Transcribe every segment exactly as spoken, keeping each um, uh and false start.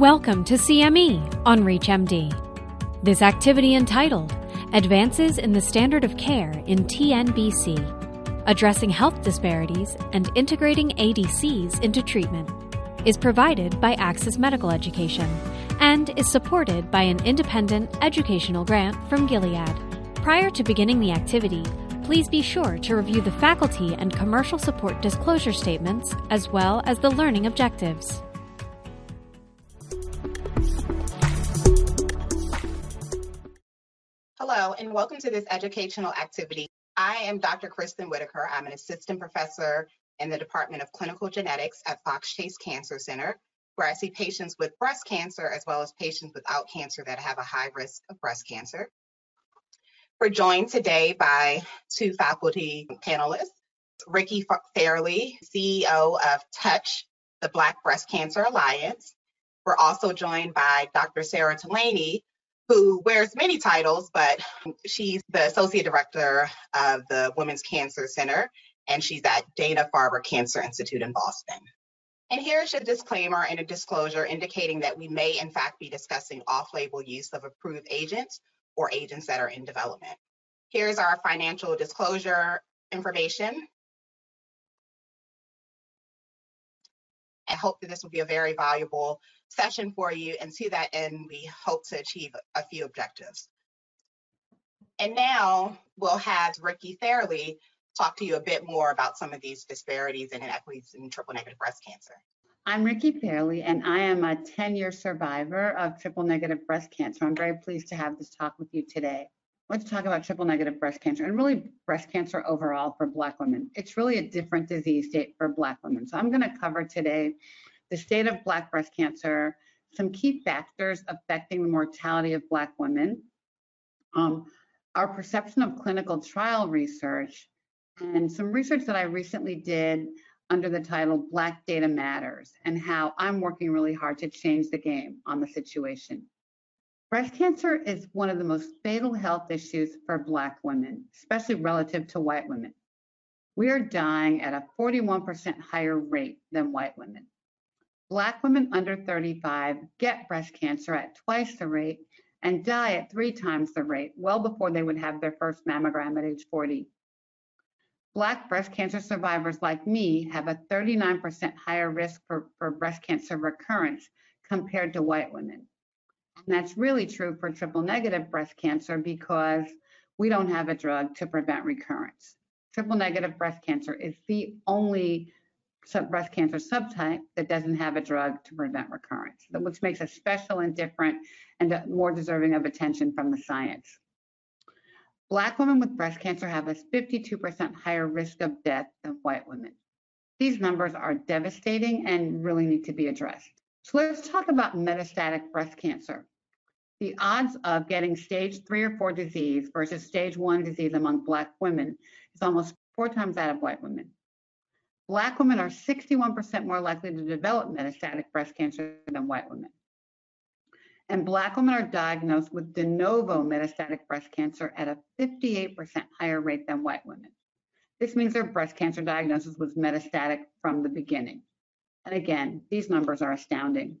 Welcome to C M E on ReachMD. This activity entitled Advances in the Standard of Care in T N B C, Addressing Health Disparities and Integrating A D Cs into Treatment is provided by Axis Medical Education and is supported by an independent educational grant from Gilead. Prior to beginning the activity, please be sure to review the faculty and commercial support disclosure statements as well as the learning objectives. Hello and welcome to this educational activity. I am Doctor Kristen Whitaker. I'm an assistant professor in the Department of Clinical Genetics at Fox Chase Cancer Center, where I see patients with breast cancer as well as patients without cancer that have a high risk of breast cancer. We're joined today by two faculty panelists, Ricky Fairley, C E O of Touch, the Black Breast Cancer Alliance. We're also joined by Doctor Sara Tolaney, who wears many titles, but she's the Associate Director of the Women's Cancer Center, and she's at Dana-Farber Cancer Institute in Boston. And here's a disclaimer and a disclosure indicating that we may, in fact, be discussing off-label use of approved agents or agents that are in development. Here's our financial disclosure information. I hope that this will be a very valuable session for you, and to that end, we hope to achieve a few objectives. And now we'll have Ricky Fairley talk to you a bit more about some of these disparities and inequities in triple-negative breast cancer. I'm Ricky Fairley, and I am a ten-year survivor of triple-negative breast cancer. I'm very pleased to have this talk with you today. Let's talk about triple-negative breast cancer and really breast cancer overall for Black women. It's really a different disease state for Black women. So I'm going to cover today the state of Black breast cancer, some key factors affecting the mortality of Black women, um, our perception of clinical trial research, and some research that I recently did under the title Black Data Matters and how I'm working really hard to change the game on the situation. Breast cancer is one of the most fatal health issues for Black women, especially relative to white women. We are dying at a forty-one percent higher rate than white women. Black women under thirty-five get breast cancer at twice the rate and die at three times the rate, well before they would have their first mammogram at age forty. Black breast cancer survivors like me have a thirty-nine percent higher risk for, for breast cancer recurrence compared to white women. And that's really true for triple-negative breast cancer because we don't have a drug to prevent recurrence. Triple-negative breast cancer is the only sub breast cancer subtype that doesn't have a drug to prevent recurrence, which makes us special and different and more deserving of attention from the science. Black women with breast cancer have a fifty-two percent higher risk of death than white women. These numbers are devastating and really need to be addressed. So let's talk about metastatic breast cancer. The odds of getting stage three or four disease versus stage one disease among Black women is almost four times that of white women. Black women are sixty-one percent more likely to develop metastatic breast cancer than white women. And Black women are diagnosed with de novo metastatic breast cancer at a fifty-eight percent higher rate than white women. This means their breast cancer diagnosis was metastatic from the beginning. And again, these numbers are astounding.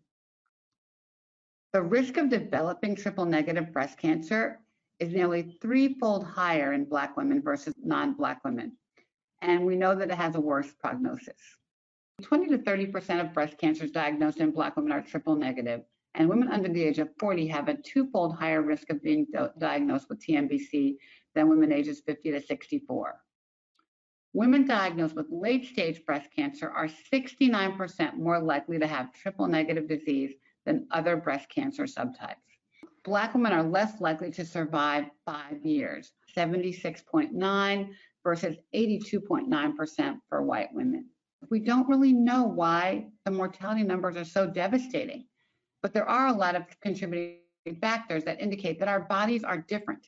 The risk of developing triple-negative breast cancer is nearly threefold higher in Black women versus non-Black women. And we know that it has a worse prognosis. twenty to thirty percent of breast cancers diagnosed in Black women are triple-negative, and women under the age of forty have a twofold higher risk of being diagnosed with T N B C than women ages fifty to sixty-four. Women diagnosed with late-stage breast cancer are sixty-nine percent more likely to have triple-negative disease than other breast cancer subtypes. Black women are less likely to survive five years, seventy-six point nine versus eighty-two point nine percent for white women. We don't really know why the mortality numbers are so devastating, but there are a lot of contributing factors that indicate that our bodies are different.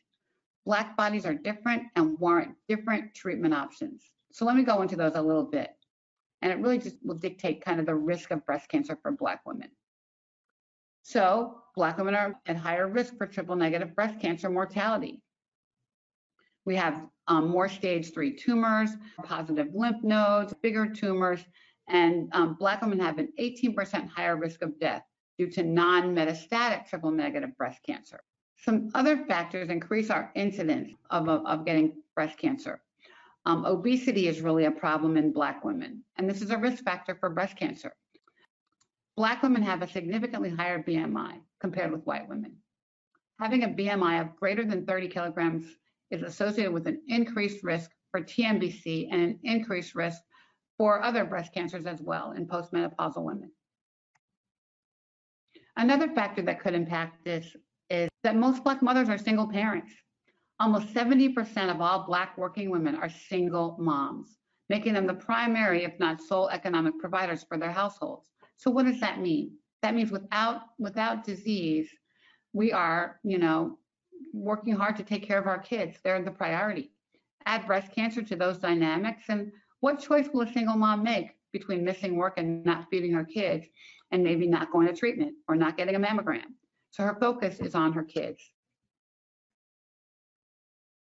Black bodies are different and warrant different treatment options. So let me go into those a little bit. And it really just will dictate kind of the risk of breast cancer for Black women. So Black women are at higher risk for triple-negative breast cancer mortality. We have um, more stage three tumors, positive lymph nodes, bigger tumors, and um, Black women have an eighteen percent higher risk of death due to non-metastatic triple-negative breast cancer. Some other factors increase our incidence of, of, of getting breast cancer. Um, obesity is really a problem in Black women, and this is a risk factor for breast cancer. Black women have a significantly higher B M I compared with white women. Having a B M I of greater than thirty kilograms is associated with an increased risk for T N B C and an increased risk for other breast cancers as well in postmenopausal women. Another factor that could impact this is that most Black mothers are single parents. Almost seventy percent of all Black working women are single moms, making them the primary, if not sole, economic providers for their households. So what does that mean? That means without, without disease, we are, you know, working hard to take care of our kids. They're the priority. Add breast cancer to those dynamics, and what choice will a single mom make between missing work and not feeding her kids and maybe not going to treatment or not getting a mammogram? So her focus is on her kids.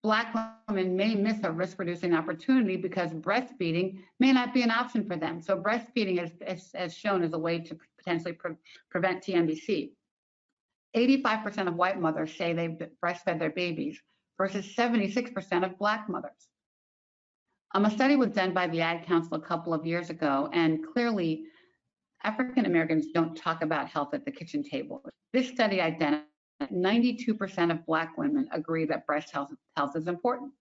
Black women may miss a risk-reducing opportunity because breastfeeding may not be an option for them. So breastfeeding is, is as shown as a way to potentially pre prevent T N B C. eighty-five percent of white mothers say they breastfed their babies versus seventy-six percent of Black mothers. Um, a study was done by the Ad Council a couple of years ago, and clearly African Americans don't talk about health at the kitchen table. This study identified ninety-two percent of Black women agree that breast health, health is important.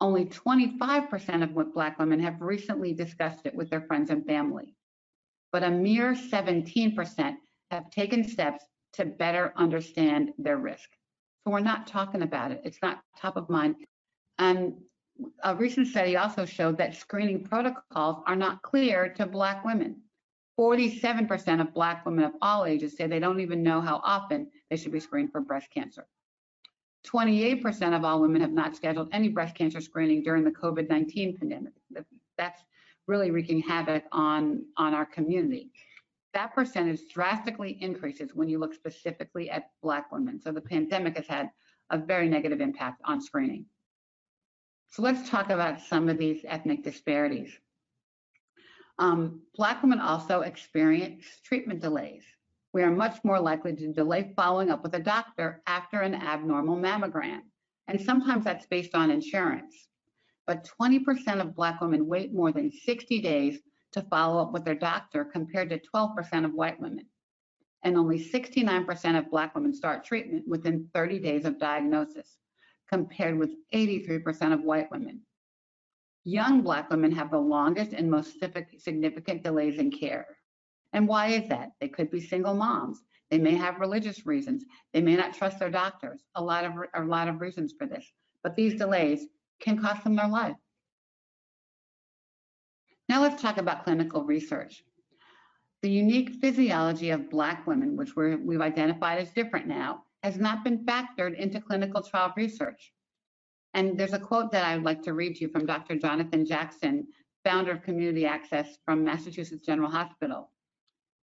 Only twenty-five percent of Black women have recently discussed it with their friends and family, but a mere seventeen percent have taken steps to better understand their risk. So we're not talking about it. It's not top of mind. And a recent study also showed that screening protocols are not clear to Black women. forty-seven percent of Black women of all ages say they don't even know how often they should be screened for breast cancer. twenty-eight percent of all women have not scheduled any breast cancer screening during the COVID nineteen pandemic. That's really wreaking havoc on, on our community. That percentage drastically increases when you look specifically at Black women. So the pandemic has had a very negative impact on screening. So let's talk about some of these ethnic disparities. Um, Black women also experience treatment delays. We are much more likely to delay following up with a doctor after an abnormal mammogram, and sometimes that's based on insurance. But twenty percent of Black women wait more than sixty days to follow up with their doctor compared to twelve percent of white women. And only sixty-nine percent of Black women start treatment within thirty days of diagnosis, compared with eighty-three percent of white women. Young Black women have the longest and most significant delays in care. And why is that? They could be single moms. They may have religious reasons. They may not trust their doctors. A lot of, a lot of reasons for this. But these delays can cost them their life. Now let's talk about clinical research. The unique physiology of Black women, which we're, we've identified as different now, has not been factored into clinical trial research. And there's a quote that I'd like to read to you from Doctor Jonathan Jackson, founder of Community Access from Massachusetts General Hospital.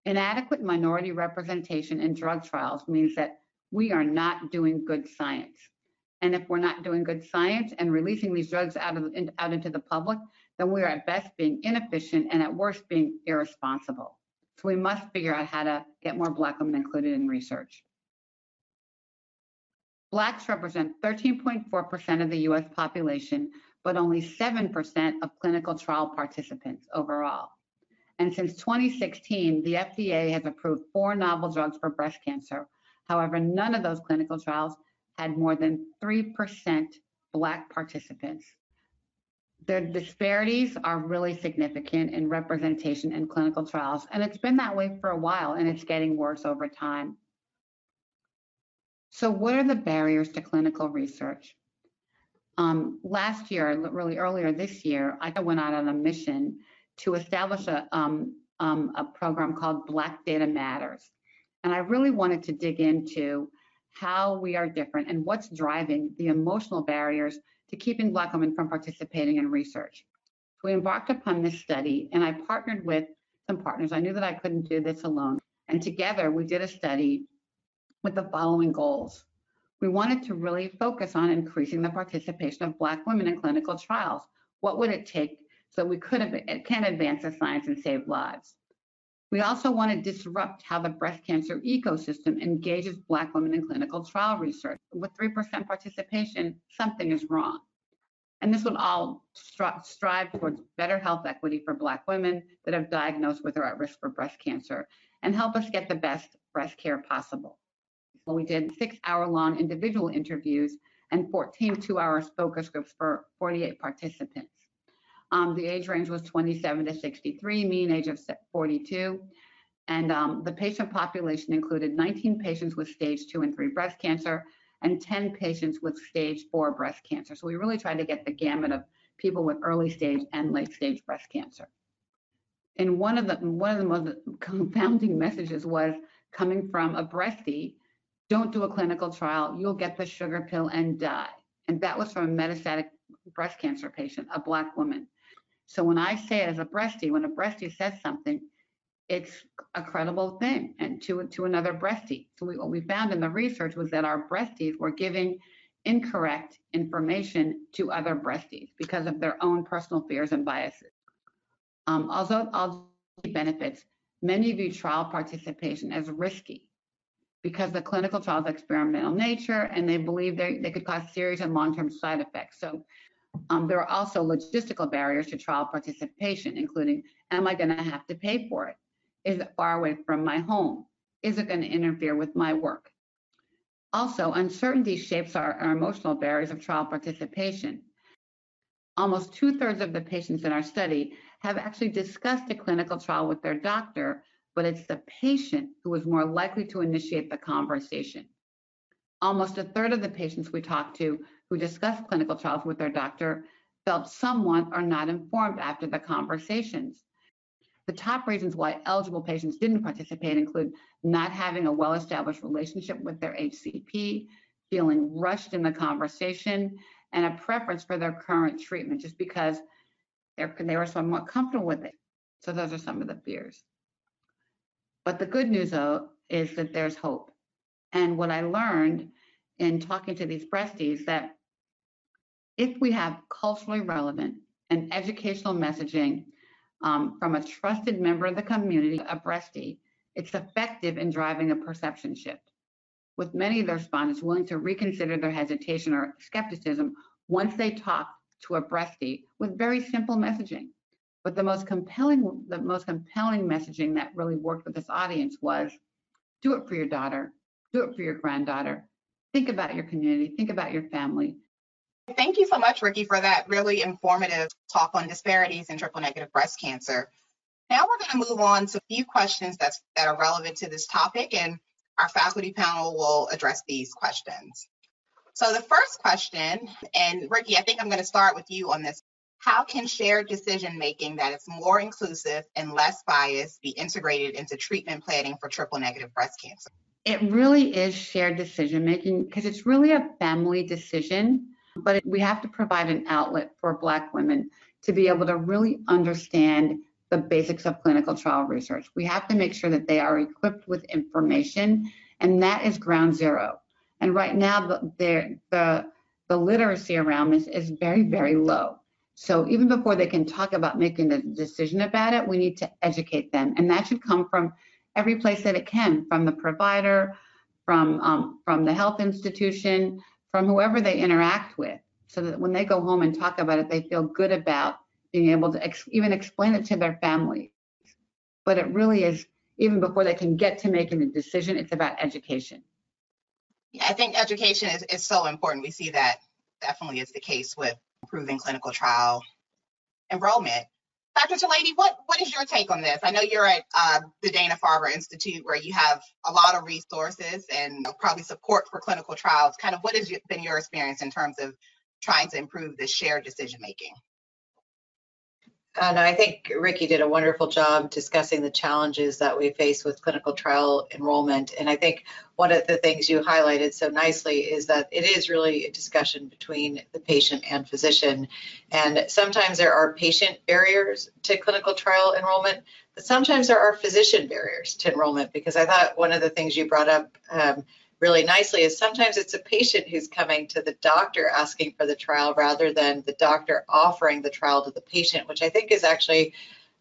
"Inadequate minority representation in drug trials means that we are not doing good science. And if we're not doing good science and releasing these drugs out, of, in, out into the public, then we are at best being inefficient and at worst being irresponsible. So we must figure out how to get more Black women included in research." Blacks represent thirteen point four percent of the U S population, but only seven percent of clinical trial participants overall. And since twenty sixteen, the F D A has approved four novel drugs for breast cancer. However, none of those clinical trials had more than three percent Black participants. The disparities are really significant in representation in clinical trials, and it's been that way for a while, and it's getting worse over time. So what are the barriers to clinical research? Um, last year, really earlier this year, I went out on a mission to establish a, um, um, a program called Black Data Matters. And I really wanted to dig into how we are different and what's driving the emotional barriers to keeping Black women from participating in research. So we embarked upon this study, and I partnered with some partners. I knew that I couldn't do this alone. And together we did a study with the following goals. We wanted to really focus on increasing the participation of Black women in clinical trials. What would it take so we could have, can advance the science and save lives? We also want to disrupt how the breast cancer ecosystem engages Black women in clinical trial research. With three percent participation, something is wrong. And this will all stri- strive towards better health equity for Black women that have diagnosed with or at risk for breast cancer and help us get the best breast care possible. So we did six hour long individual interviews and fourteen two hour focus groups for forty-eight participants. Um, the age range was twenty-seven to sixty-three, mean age of forty-two. And um, the patient population included nineteen patients with stage two and three breast cancer and ten patients with stage four breast cancer. So we really tried to get the gamut of people with early stage and late stage breast cancer. And one of the, one of the most confounding messages was coming from a breastie, don't do a clinical trial, you'll get the sugar pill and die. And that was from a metastatic breast cancer patient, a Black woman. So when I say it as a breastie, when a breastie says something, it's a credible thing and to, to another breastie. So we, what we found in the research was that our breasties were giving incorrect information to other breasties because of their own personal fears and biases. Um, although all benefits, many view trial participation as risky because the clinical trial's experimental nature and they believe they, they could cause serious and long-term side effects. So Um, there are also logistical barriers to trial participation, including, am I going to have to pay for it? Is it far away from my home? Is it going to interfere with my work? Also, uncertainty shapes our, our emotional barriers of trial participation. Almost two-thirds of the patients in our study have actually discussed a clinical trial with their doctor, but it's the patient who is more likely to initiate the conversation. Almost a third of the patients we talked to who discussed clinical trials with their doctor felt someone or not informed after the conversations. The top reasons why eligible patients didn't participate include not having a well-established relationship with their H C P, feeling rushed in the conversation, and a preference for their current treatment just because they were somewhat comfortable with it. So those are some of the fears. But the good news, though, is that there's hope. And what I learned in talking to these breasties that if we have culturally relevant and educational messaging um, from a trusted member of the community, a breastie, it's effective in driving a perception shift, with many of the respondents willing to reconsider their hesitation or skepticism once they talk to a breastie with very simple messaging. But the most compelling, the most compelling messaging that really worked with this audience was, do it for your daughter. Do it for your granddaughter. Think about your community. Think about your family. Thank you so much, Ricky, for that really informative talk on disparities in triple negative breast cancer. Now we're going to move on to a few questions that's, that are relevant to this topic, and our faculty panel will address these questions. So the first question, and Ricky, I think I'm going to start with you on this. How can shared decision-making that is more inclusive and less biased be integrated into treatment planning for triple negative breast cancer? It really is shared decision-making because it's really a family decision, but it, we have to provide an outlet for Black women to be able to really understand the basics of clinical trial research. We have to make sure that they are equipped with information, and that is ground zero. And right now, the, the, the literacy around this is very, very low. So even before they can talk about making the decision about it, we need to educate them, and that should come from every place that it can, from the provider, from um, from the health institution, from whoever they interact with, so that when they go home and talk about it, they feel good about being able to ex- even explain it to their families. But it really is, even before they can get to making a decision, it's about education. Yeah, I think education is, is so important. We see that definitely is the case with improving clinical trial enrollment. Doctor Tolaney, what, what is your take on this? I know you're at uh, the Dana-Farber Institute, where you have a lot of resources and probably support for clinical trials. Kind of what has been your experience in terms of trying to improve the shared decision-making? Uh, no, I think Ricky did a wonderful job discussing the challenges that we face with clinical trial enrollment. And I think one of the things you highlighted so nicely is that it is really a discussion between the patient and physician. And sometimes there are patient barriers to clinical trial enrollment, but sometimes there are physician barriers to enrollment, because I thought one of the things you brought up um, really nicely is sometimes it's a patient who's coming to the doctor asking for the trial rather than the doctor offering the trial to the patient, which I think is actually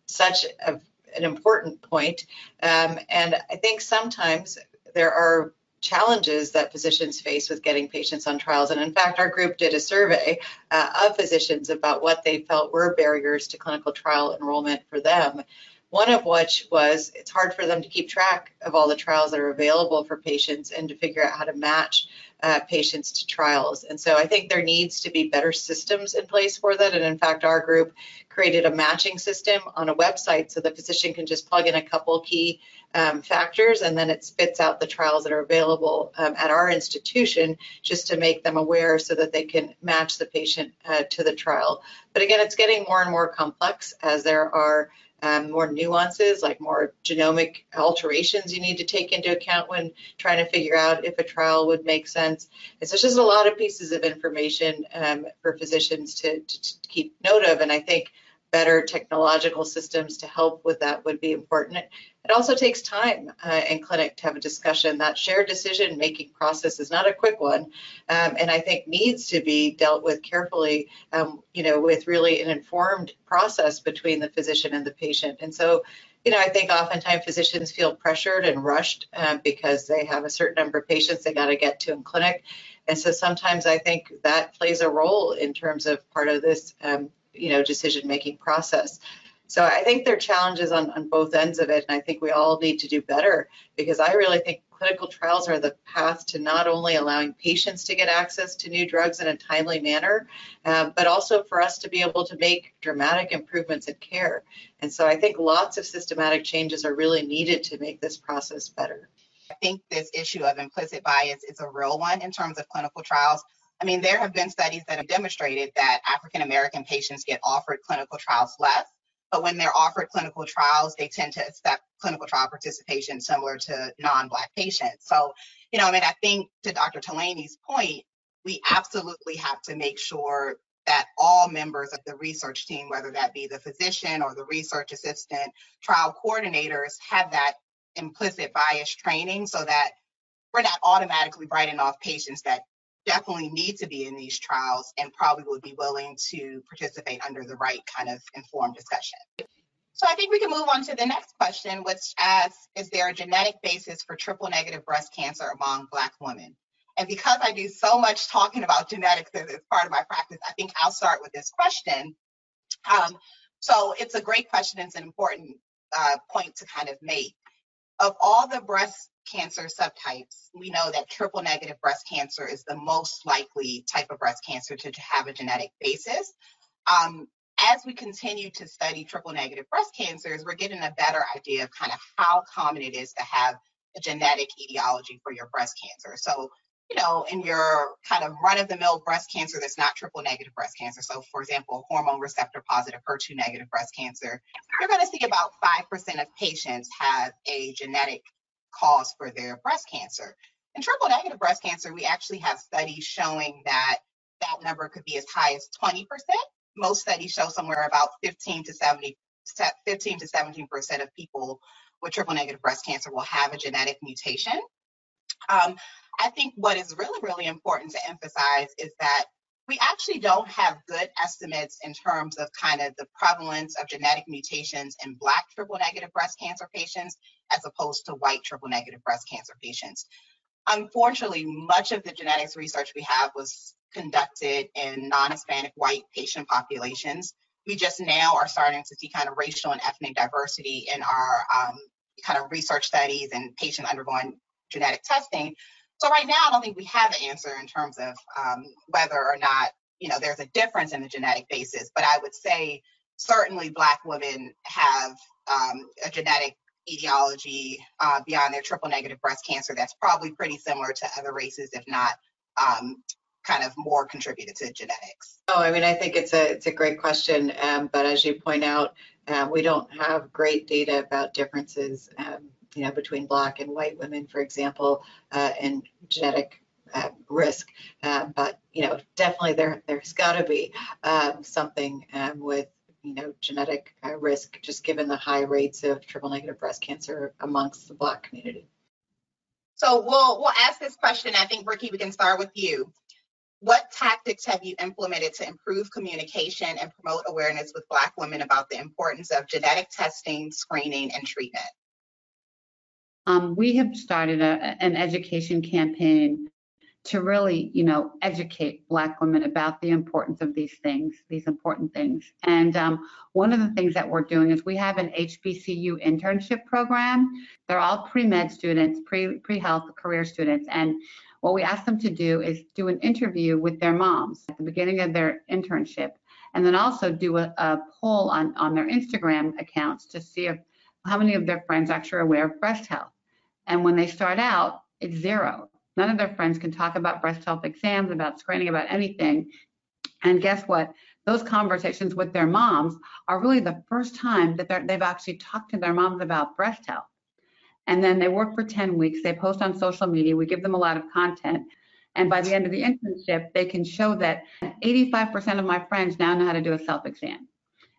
such a, an important point. Um, and I think sometimes there are challenges that physicians face with getting patients on trials. And in fact, our group did a survey uh, of physicians about what they felt were barriers to clinical trial enrollment for them. One of which was it's hard for them to keep track of all the trials that are available for patients and to figure out how to match uh, patients to trials. And so I think there needs to be better systems in place for that. And in fact, our group created a matching system on a website so the physician can just plug in a couple key um, factors and then it spits out the trials that are available um, at our institution just to make them aware so that they can match the patient uh, to the trial. But again, it's getting more and more complex as there are Um, more nuances, like more genomic alterations you need to take into account when trying to figure out if a trial would make sense. And so it's just a lot of pieces of information um, for physicians to, to, to keep note of. And I think better technological systems to help with that would be important. It also takes time uh, in clinic to have a discussion. That shared decision-making process is not a quick one, um, and I think needs to be dealt with carefully, um, you know, with really an informed process between the physician and the patient. And so, you know, I think oftentimes physicians feel pressured and rushed uh, because they have a certain number of patients they got to get to in clinic. And so sometimes I think that plays a role in terms of part of this um, you know, decision-making process. So I think there are challenges on, on both ends of it, and I think we all need to do better, because I really think clinical trials are the path to not only allowing patients to get access to new drugs in a timely manner, uh, but also for us to be able to make dramatic improvements in care. And so I think lots of systematic changes are really needed to make this process better. I think this issue of implicit bias is a real one in terms of clinical trials. I mean, there have been studies that have demonstrated that African-American patients get offered clinical trials less, but when they're offered clinical trials, they tend to accept clinical trial participation similar to non-Black patients. So, you know, I mean, I think to Doctor Tolaney's point, we absolutely have to make sure that all members of the research team, whether that be the physician or the research assistant, trial coordinators, have that implicit bias training so that we're not automatically writing off patients that definitely need to be in these trials and probably would be willing to participate under the right kind of informed discussion. So I think we can move on to the next question, which asks, is there a genetic basis for triple negative breast cancer among Black women? And because I do so much talking about genetics as part of my practice, I think I'll start with this question. Um, so it's a great question. It's an important uh, point to kind of make. Of all the breast cancer subtypes, we know that triple negative breast cancer is the most likely type of breast cancer to have a genetic basis. Um, as we continue to study triple negative breast cancers, we're getting a better idea of kind of how common it is to have a genetic etiology for your breast cancer. So, you know, in your kind of run-of-the-mill breast cancer that's not triple negative breast cancer, so for example, hormone receptor positive, H E R two negative breast cancer, you're going to see about five percent of patients have a genetic cause for their breast cancer. In triple negative breast cancer, we actually have studies showing that that number could be as high as twenty percent. Most studies show somewhere about fifteen to seventeen percent of people with triple negative breast cancer will have a genetic mutation. Um, I think what is really, really important to emphasize is that we actually don't have good estimates in terms of kind of the prevalence of genetic mutations in Black triple negative breast cancer patients as opposed to white triple negative breast cancer patients. Unfortunately, much of the genetics research we have was conducted in non-Hispanic white patient populations. We just now are starting to see kind of racial and ethnic diversity in our um, kind of research studies and patients undergoing genetic testing. So right now, I don't think we have an answer in terms of um, whether or not, you know, there's a difference in the genetic basis. But I would say certainly Black women have um, a genetic etiology uh, beyond their triple negative breast cancer that's probably pretty similar to other races, if not um, kind of more contributed to genetics. Oh, I mean, I think it's a it's a great question. Um, but as you point out, uh, we don't have great data about differences Um, you know, between Black and white women, for example, uh, and genetic uh, risk. Uh, but, you know, definitely there, there's got to be um, something um, with, you know, genetic uh, risk, just given the high rates of triple negative breast cancer amongst the Black community. So we'll, we'll ask this question. I think, Ricky, we can start with you. What tactics have you implemented to improve communication and promote awareness with Black women about the importance of genetic testing, screening, and treatment? Um, we have started a, an education campaign to really, you know, educate Black women about the importance of these things, these important things. And um, one of the things that we're doing is we have an H B C U internship program. They're all pre-med students, pre, pre-health career students. And what we ask them to do is do an interview with their moms at the beginning of their internship, and then also do a, a poll on, on their Instagram accounts to see if how many of their friends actually are aware of breast health. And when they start out, it's zero. None of their friends can talk about breast health exams, about screening, about anything. And guess what? Those conversations with their moms are really the first time that they've actually talked to their moms about breast health. And then they work for ten weeks. They post on social media. We give them a lot of content. And by the end of the internship, they can show that eighty-five percent of my friends now know how to do a self-exam.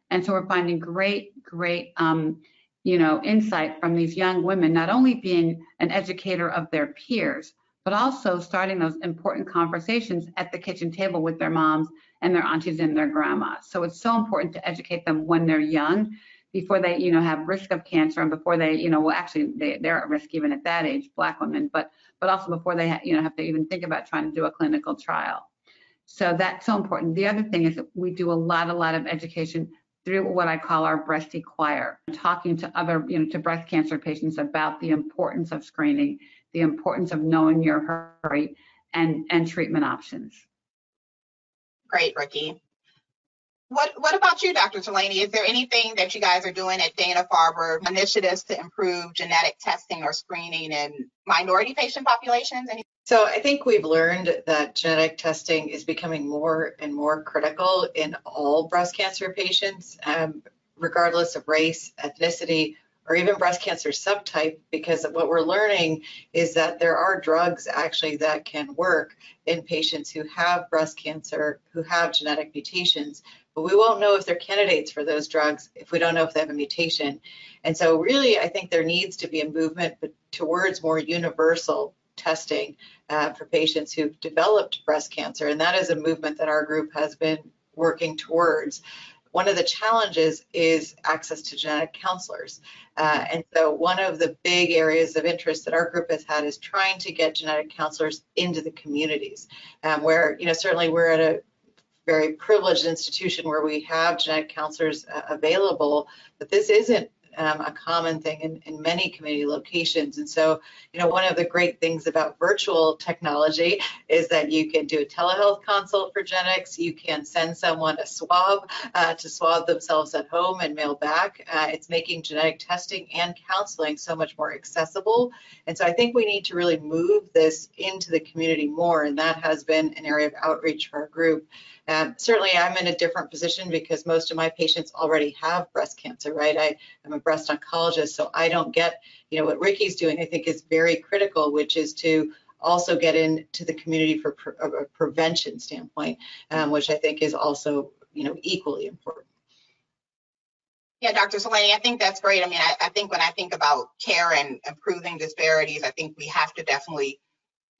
And so we're finding great, great, um, you know, insight from these young women, not only being an educator of their peers, but also starting those important conversations at the kitchen table with their moms and their aunties and their grandmas. So it's so important to educate them when they're young, before they, you know, have risk of cancer, and before they, you know, well, actually they, they're at risk even at that age, Black women, but but also before they, ha you know, have to even think about trying to do a clinical trial. So that's so important. The other thing is that we do a lot, a lot of education through what I call our breasty choir, talking to other, you know, to breast cancer patients about the importance of screening, the importance of knowing your H E R three and, and treatment options. Great, Ricky. What, what about you, Doctor Tolaney? Is there anything that you guys are doing at Dana-Farber, initiatives to improve genetic testing or screening in minority patient populations? Any so I think we've learned that genetic testing is becoming more and more critical in all breast cancer patients, um, regardless of race, ethnicity, or even breast cancer subtype, because what we're learning is that there are drugs actually that can work in patients who have breast cancer, who have genetic mutations, but we won't know if they're candidates for those drugs if we don't know if they have a mutation. And so really, I think there needs to be a movement towards more universal testing uh, for patients who've developed breast cancer. And that is a movement that our group has been working towards. One of the challenges is access to genetic counselors. Uh, and so one of the big areas of interest that our group has had is trying to get genetic counselors into the communities um, where, you know, certainly we're at a very privileged institution where we have genetic counselors uh, available, but this isn't um, a common thing in, in many community locations. And so, you know, one of the great things about virtual technology is that you can do a telehealth consult for genetics, you can send someone a swab uh, to swab themselves at home and mail back. Uh, it's making genetic testing and counseling so much more accessible. And so I think we need to really move this into the community more, and that has been an area of outreach for our group. Um, certainly, I'm in a different position because most of my patients already have breast cancer, right? I am a breast oncologist, so I don't get, you know, what Ricky's doing, I think is very critical, which is to also get into the community for pre a prevention standpoint, um, which I think is also, you know, equally important. Yeah, Doctor Tolaney, I think that's great. I mean, I, I think when I think about care and improving disparities, I think we have to definitely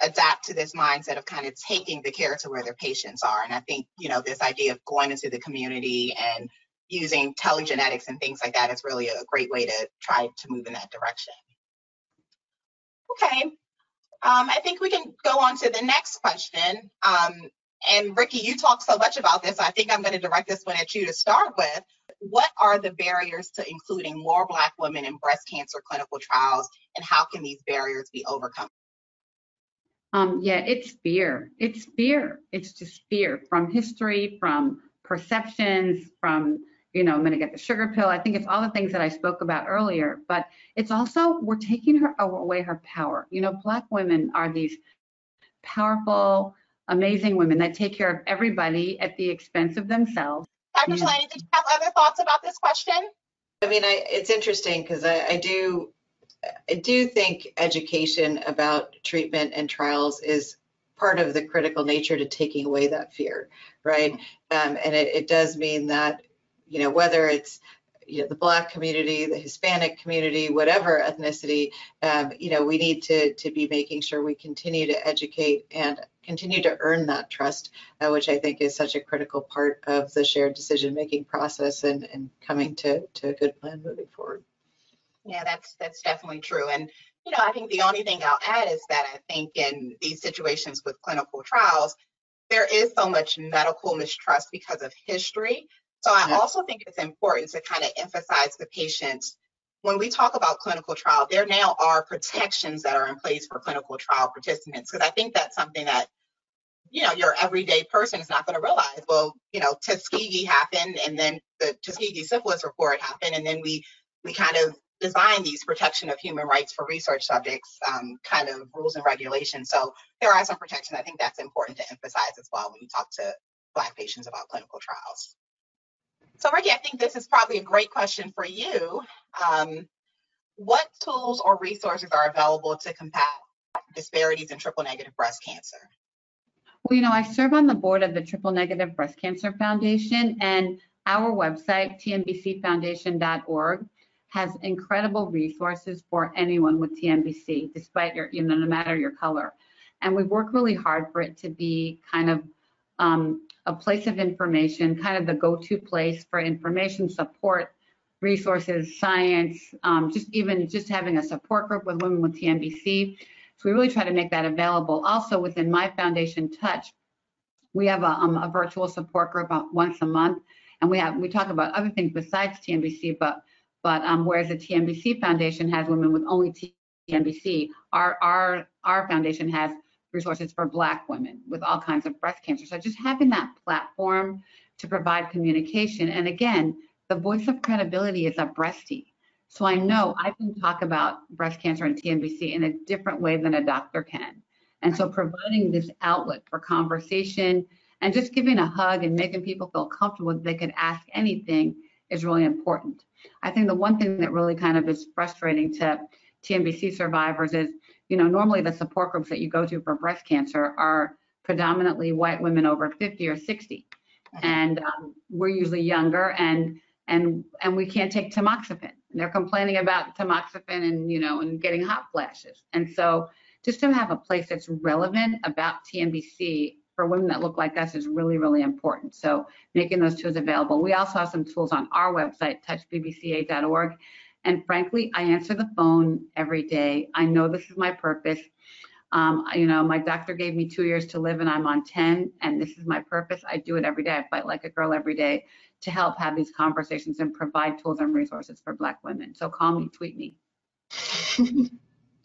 adapt to this mindset of kind of taking the care to where their patients are. And I think, you know, this idea of going into the community and using telegenetics and things like that is really a great way to try to move in that direction. Okay, um, I think we can go on to the next question. Um, and Ricky, you talked so much about this, so I think I'm gonna direct this one at you to start with. What are the barriers to including more Black women in breast cancer clinical trials, and how can these barriers be overcome? Um, yeah, it's fear. It's fear. It's just fear from history, from perceptions, from, you know, I'm going to get the sugar pill. I think it's all the things that I spoke about earlier, but it's also, we're taking her away her power. You know, Black women are these powerful, amazing women that take care of everybody at the expense of themselves. Doctor Tolaney, did you have other thoughts about this question? I mean, I, it's interesting because I, I do... I do think education about treatment and trials is part of the critical nature to taking away that fear, right? Um, and it, it does mean that, you know, whether it's you know, the Black community, the Hispanic community, whatever ethnicity, um, you know, we need to, to be making sure we continue to educate and continue to earn that trust, uh, which I think is such a critical part of the shared decision-making process and, and coming to, to a good plan moving forward. Yeah, that's that's definitely true. And, you know, I think the only thing I'll add is that I think in these situations with clinical trials, there is so much medical mistrust because of history. So I also think it's important to kind of emphasize the patients. When we talk about clinical trial, there now are protections that are in place for clinical trial participants, because I think that's something that, you know, your everyday person is not going to realize. Well, you know, Tuskegee happened, and then the Tuskegee syphilis report happened, and then we we kind of design these protection of human rights for research subjects um, kind of rules and regulations. So there are some protections. I think that's important to emphasize as well when you talk to Black patients about clinical trials. So Ricky, I think this is probably a great question for you. Um, what tools or resources are available to combat disparities in triple negative breast cancer? Well, you know, I serve on the board of the Triple Negative Breast Cancer Foundation, and our website, T N B C foundation dot org, has incredible resources for anyone with T N B C, despite your, you know, no matter your color. And we work really hard for it to be kind of um, a place of information, kind of the go-to place for information, support, resources, science, um, just even just having a support group with women with T N B C. So we really try to make that available. Also within my foundation, Touch, we have a, um, a virtual support group once a month, and we have we talk about other things besides T N B C, but But um, whereas the T N B C Foundation has women with only T N B C, our, our, our foundation has resources for Black women with all kinds of breast cancer. So just having that platform to provide communication. And again, the voice of credibility is a breastie. So I know I can talk about breast cancer and T N B C in a different way than a doctor can. And so providing this outlet for conversation and just giving a hug and making people feel comfortable that they could ask anything is really important. I think the one thing that really kind of is frustrating to T N B C survivors is, you know, normally the support groups that you go to for breast cancer are predominantly white women over fifty or sixty. And um, we're usually younger, and and and we can't take tamoxifen. And they're complaining about tamoxifen and, you know, and getting hot flashes. And so just to have a place that's relevant about T N B C for women that look like us is really, really important. So making those tools available. We also have some tools on our website, touch b b c a dot org. And frankly, I answer the phone every day. I know this is my purpose. Um, you know, my doctor gave me two years to live, and I'm on ten, and this is my purpose. I do it every day. I fight like a girl every day to help have these conversations and provide tools and resources for Black women. So call me, tweet me.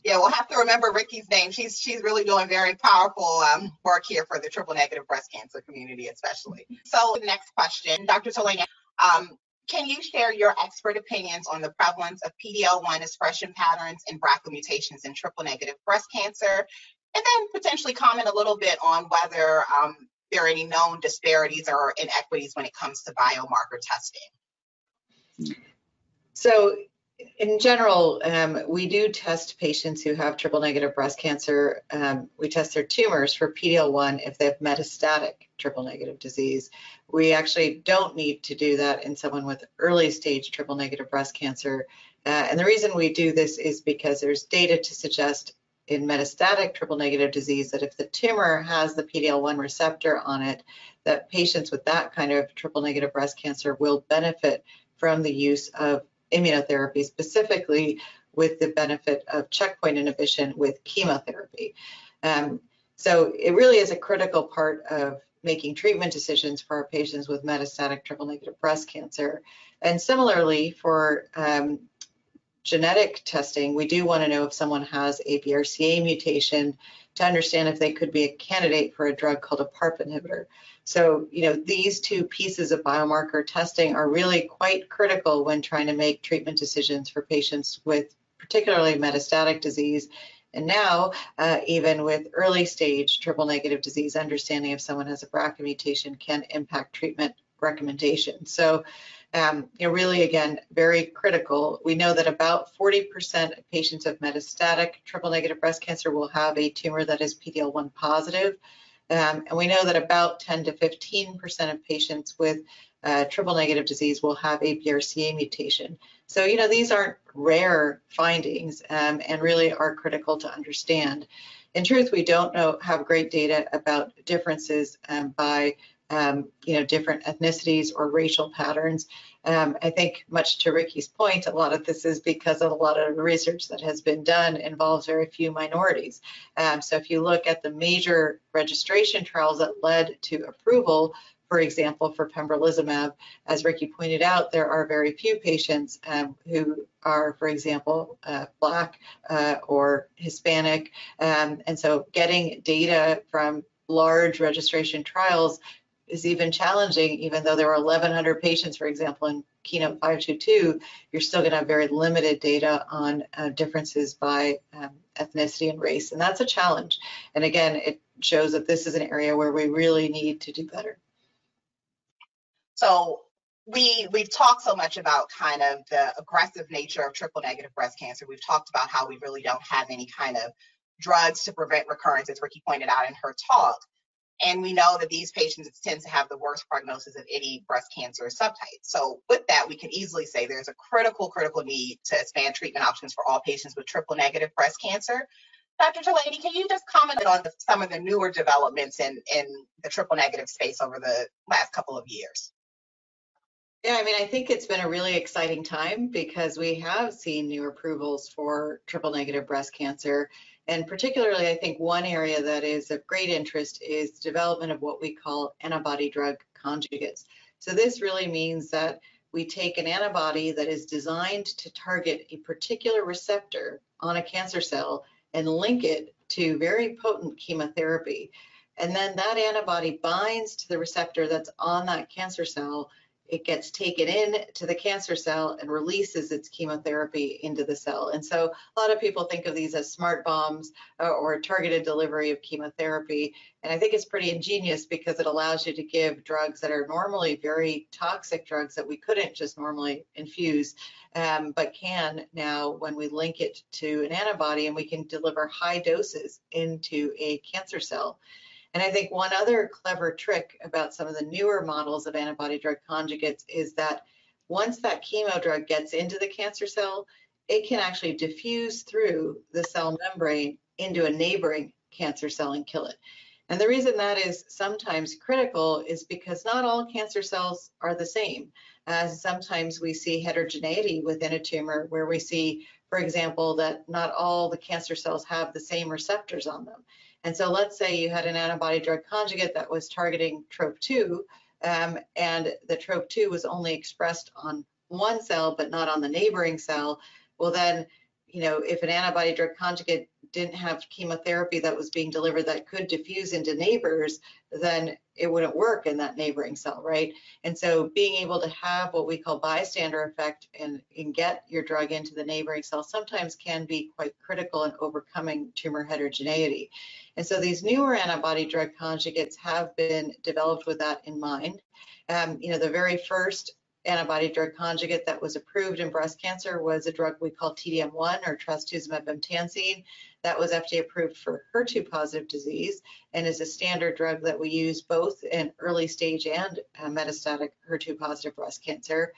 Yeah, we'll have to remember Ricky's name. She's she's really doing very powerful um, work here for the triple negative breast cancer community, especially. So next question, Doctor Tolaney, um, can you share your expert opinions on the prevalence of P D L one expression patterns and B R C A mutations in triple negative breast cancer? And then potentially comment a little bit on whether um, there are any known disparities or inequities when it comes to biomarker testing. So, in general, um, we do test patients who have triple negative breast cancer. Um, we test their tumors for P D L one if they have metastatic triple negative disease. We actually don't need to do that in someone with early stage triple negative breast cancer. Uh, and the reason we do this is because there's data to suggest in metastatic triple negative disease that if the tumor has the P D L one receptor on it, that patients with that kind of triple negative breast cancer will benefit from the use of immunotherapy, specifically with the benefit of checkpoint inhibition with chemotherapy. Um, so it really is a critical part of making treatment decisions for our patients with metastatic triple negative breast cancer. And similarly for um, genetic testing, we do want to know if someone has a B R C A mutation to understand if they could be a candidate for a drug called a PARP inhibitor. So, you know, these two pieces of biomarker testing are really quite critical when trying to make treatment decisions for patients with particularly metastatic disease. And now, uh, even with early stage triple negative disease, understanding if someone has a B R C A mutation can impact treatment recommendations. So, um, you know, really, again, very critical. We know that about forty percent of patients of metastatic triple negative breast cancer will have a tumor that is P D L one positive. Um, and we know that about ten to fifteen percent of patients with uh, triple negative disease will have a B R C A mutation. So, you know, these aren't rare findings um, and really are critical to understand. In truth, we don't know, have great data about differences um, by, um, you know, different ethnicities or racial patterns. Um, I think, much to Ricky's point, a lot of this is because of a lot of research that has been done involves very few minorities. Um, so if you look at the major registration trials that led to approval, for example, for pembrolizumab, as Ricky pointed out, there are very few patients um, who are, for example, uh, Black uh, or Hispanic. Um, and so getting data from large registration trials is even challenging. Even though there were eleven hundred patients, for example, in Keynote five two two, you're still going to have very limited data on uh, differences by um, ethnicity and race, and that's a challenge. And again, it shows that this is an area where we really need to do better. So we, we've talked so much about kind of the aggressive nature of triple negative breast cancer. We've talked about how we really don't have any kind of drugs to prevent recurrence, as Ricky pointed out in her talk. And we know that these patients tend to have the worst prognosis of any breast cancer subtype. So with that, we can easily say there's a critical, critical need to expand treatment options for all patients with triple negative breast cancer. Doctor Tolaney, can you just comment on the, some of the newer developments in, in the triple negative space over the last couple of years? Yeah, I mean, I think it's been a really exciting time because we have seen new approvals for triple negative breast cancer. And particularly, I think one area that is of great interest is development of what we call antibody drug conjugates. So this really means that we take an antibody that is designed to target a particular receptor on a cancer cell and link it to very potent chemotherapy. And then that antibody binds to the receptor that's on that cancer cell. It gets taken in to the cancer cell and releases its chemotherapy into the cell. And so a lot of people think of these as smart bombs or, or targeted delivery of chemotherapy. And I think it's pretty ingenious because it allows you to give drugs that are normally very toxic drugs that we couldn't just normally infuse, um, but can now when we link it to an antibody, and we can deliver high doses into a cancer cell. And I think one other clever trick about some of the newer models of antibody drug conjugates is that once that chemo drug gets into the cancer cell, it can actually diffuse through the cell membrane into a neighboring cancer cell and kill it. And the reason that is sometimes critical is because not all cancer cells are the same. Uh, sometimes we see heterogeneity within a tumor where we see, for example, that not all the cancer cells have the same receptors on them. And so let's say you had an antibody drug conjugate that was targeting Trop two, um, and the Trop two was only expressed on one cell, but not on the neighboring cell. Well, then, you know, if an antibody drug conjugate didn't have chemotherapy that was being delivered that could diffuse into neighbors, then it wouldn't work in that neighboring cell, right? And so being able to have what we call bystander effect and, and get your drug into the neighboring cell sometimes can be quite critical in overcoming tumor heterogeneity. And so these newer antibody drug conjugates have been developed with that in mind. Um, you know, the very first antibody drug conjugate that was approved in breast cancer was a drug we call T D M one, or trastuzumab emtansine, that was F D A approved for H E R two positive disease and is a standard drug that we use both in early stage and uh, metastatic H E R two positive breast cancer.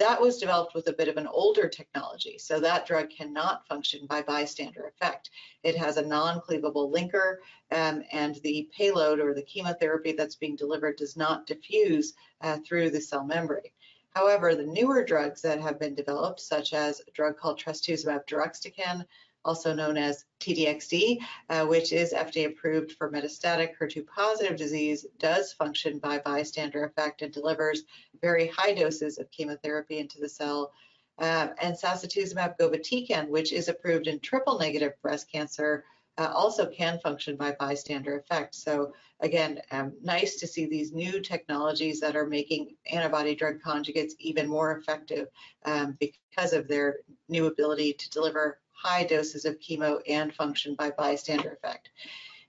That was developed with a bit of an older technology, so that drug cannot function by bystander effect. It has a non-cleavable linker, um, and the payload or the chemotherapy that's being delivered does not diffuse uh, through the cell membrane. However, the newer drugs that have been developed, such as a drug called trastuzumab deruxtecan, also known as T D X D, uh, which is F D A approved for metastatic H E R two positive disease, does function by bystander effect and delivers very high doses of chemotherapy into the cell. Uh, and sacituzumab govitecan, which is approved in triple negative breast cancer, Uh, also can function by bystander effect. So again, um, nice to see these new technologies that are making antibody drug conjugates even more effective um, because of their new ability to deliver high doses of chemo and function by bystander effect.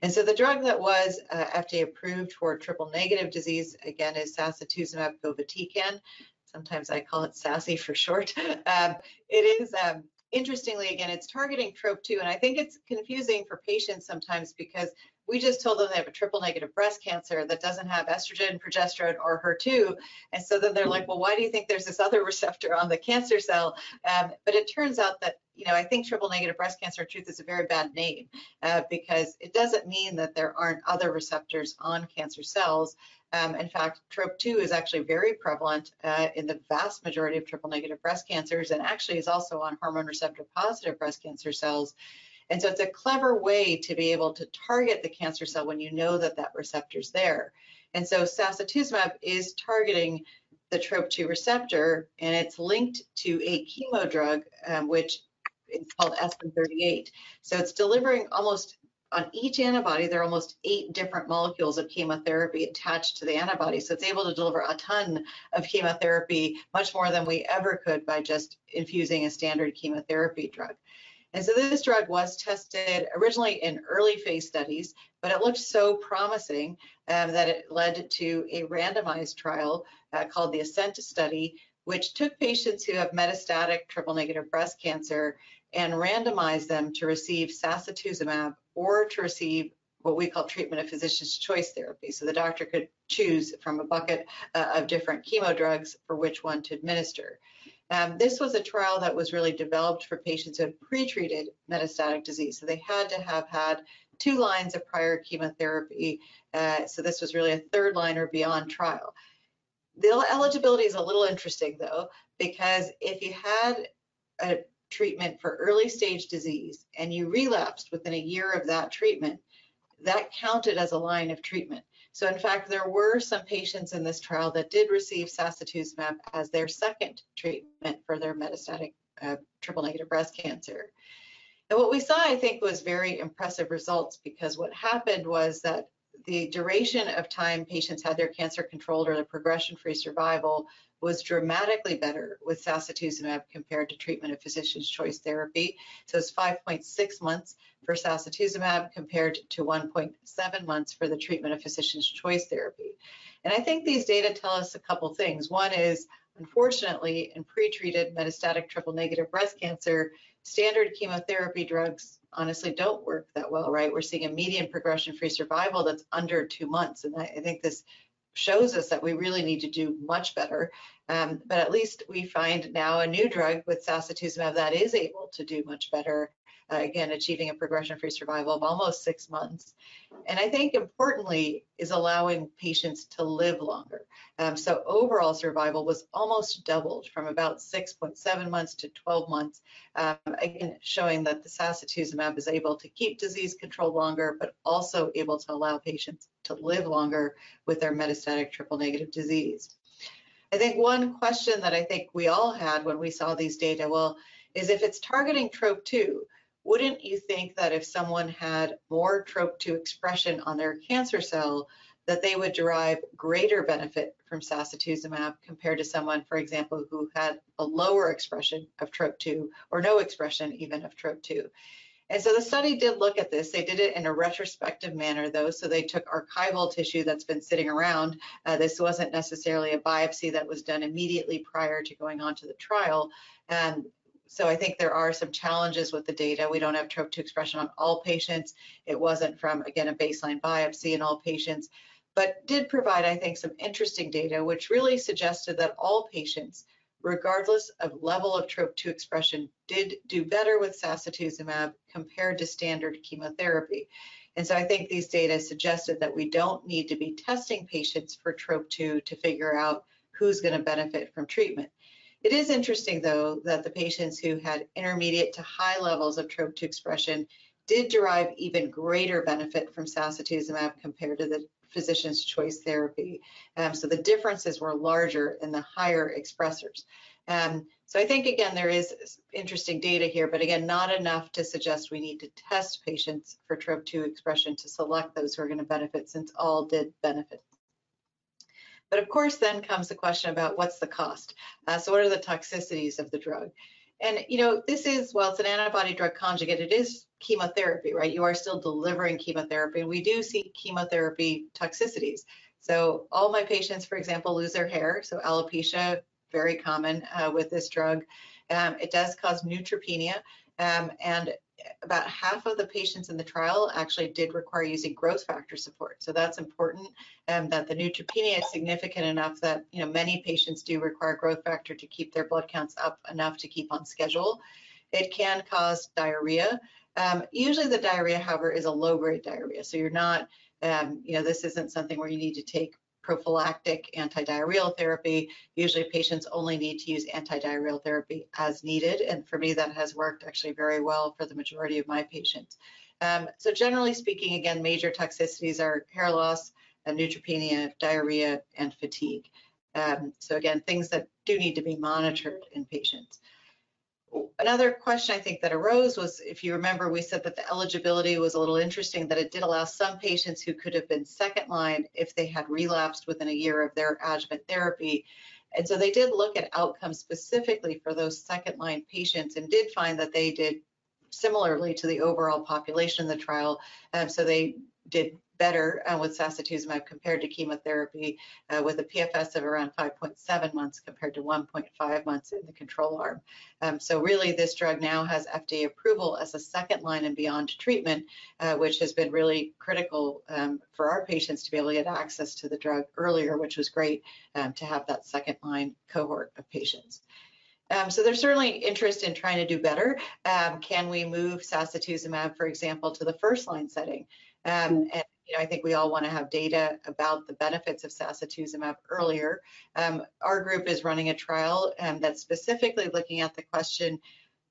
And so the drug that was uh, F D A approved for triple negative disease, again, is sacituzumab govitecan. Sometimes I call it SASI for short. um, it is um, interestingly, again, it's targeting Trop two, and I think it's confusing for patients sometimes because we just told them they have a triple negative breast cancer that doesn't have estrogen, progesterone, or H E R two. And so then they're like, well, why do you think there's this other receptor on the cancer cell? Um, but it turns out that, you know, I think triple negative breast cancer in truth is a very bad name uh, because it doesn't mean that there aren't other receptors on cancer cells. Um, in fact, Trop two is actually very prevalent uh, in the vast majority of triple negative breast cancers, and actually is also on hormone receptor positive breast cancer cells. And so it's a clever way to be able to target the cancer cell when you know that that receptor's there. And so sacituzumab is targeting the Trop two receptor, and it's linked to a chemo drug, um, which is called S N thirty-eight. So it's delivering almost, on each antibody, there are almost eight different molecules of chemotherapy attached to the antibody. So it's able to deliver a ton of chemotherapy, much more than we ever could by just infusing a standard chemotherapy drug. And so this drug was tested originally in early phase studies, but it looked so promising um, that it led to a randomized trial uh, called the ASCENT study, which took patients who have metastatic triple negative breast cancer and randomized them to receive sacituzumab or to receive what we call treatment of physician's choice therapy. So the doctor could choose from a bucket uh, of different chemo drugs for which one to administer. Um, this was a trial that was really developed for patients who had pretreated metastatic disease. So they had to have had two lines of prior chemotherapy. Uh, so this was really a third line or beyond trial. The eligibility is a little interesting though, because if you had a treatment for early stage disease and you relapsed within a year of that treatment, that counted as a line of treatment. So in fact, there were some patients in this trial that did receive sacituzumab as their second treatment for their metastatic uh, triple negative breast cancer. And what we saw, I think, was very impressive results, because what happened was that the duration of time patients had their cancer controlled, or the progression-free survival, was dramatically better with sacituzumab compared to treatment of physician's choice therapy. So it's five point six months for sacituzumab compared to one point seven months for the treatment of physician's choice therapy. And I think these data tell us a couple things. One is, unfortunately, in pretreated metastatic triple negative breast cancer, standard chemotherapy drugs honestly don't work that well, right? We're seeing a median progression-free survival that's under two months. And I think this shows us that we really need to do much better. Um, but at least we find now a new drug with sacituzumab that is able to do much better, uh, again, achieving a progression-free survival of almost six months. And I think importantly is allowing patients to live longer. Um, so overall survival was almost doubled from about six point seven months to twelve months, um, again, showing that the sacituzumab is able to keep disease control longer, but also able to allow patients to live longer with their metastatic triple negative disease. I think one question that I think we all had when we saw these data, well, is if it's targeting Trop two, wouldn't you think that if someone had more Trop two expression on their cancer cell, that they would derive greater benefit from sacituzumab compared to someone, for example, who had a lower expression of Trop two or no expression even of Trop two? And so the study did look at this. They did it in a retrospective manner, though. So they took archival tissue that's been sitting around. Uh, this wasn't necessarily a biopsy that was done immediately prior to going on to the trial. And so I think there are some challenges with the data. We don't have Trop two expression on all patients. It wasn't from, again, a baseline biopsy in all patients, but did provide, I think, some interesting data, which really suggested that all patients, regardless of level of Trop two expression, did do better with sacituzumab compared to standard chemotherapy. And so I think these data suggested that we don't need to be testing patients for Trop two to figure out who's going to benefit from treatment. It is interesting, though, that the patients who had intermediate to high levels of Trop two expression did derive even greater benefit from sacituzumab compared to the physician's choice therapy. Um, so the differences were larger in the higher expressors. Um, so I think, again, there is interesting data here, but again, not enough to suggest we need to test patients for Trop two expression to select those who are going to benefit, since all did benefit. But of course, then comes the question about what's the cost? Uh, so what are the toxicities of the drug? And, you know, this is, well, it's an antibody drug conjugate. It is chemotherapy, right? You are still delivering chemotherapy, and we do see chemotherapy toxicities. So all my patients, for example, lose their hair. So alopecia, very common uh, with this drug. Um, it does cause neutropenia, um, and about half of the patients in the trial actually did require using growth factor support. So that's important, um, that the neutropenia is significant enough that, you know, many patients do require growth factor to keep their blood counts up enough to keep on schedule. It can cause diarrhea. Um, usually the diarrhea, however, is a low-grade diarrhea. So you're not, um, you know, this isn't something where you need to take prophylactic antidiarrheal therapy. Usually patients only need to use antidiarrheal therapy as needed. And for me, that has worked actually very well for the majority of my patients. Um, so generally speaking, again, major toxicities are hair loss, uh, neutropenia, diarrhea, and fatigue. Um, so again, things that do need to be monitored in patients. Another question I think that arose was, if you remember, we said that the eligibility was a little interesting, that it did allow some patients who could have been second line if they had relapsed within a year of their adjuvant therapy. And so they did look at outcomes specifically for those second line patients and did find that they did similarly to the overall population in the trial. Um, so they did better uh, with sacituzumab compared to chemotherapy, uh, with a P F S of around five point seven months compared to one point five months in the control arm. Um, so really this drug now has F D A approval as a second line and beyond treatment, uh, which has been really critical um, for our patients to be able to get access to the drug earlier, which was great um, to have that second line cohort of patients. Um, so there's certainly interest in trying to do better. Um, can we move sacituzumab, for example, to the first line setting? Um, and you know, I think we all want to have data about the benefits of sacituzumab earlier. Um, our group is running a trial um, that's specifically looking at the question,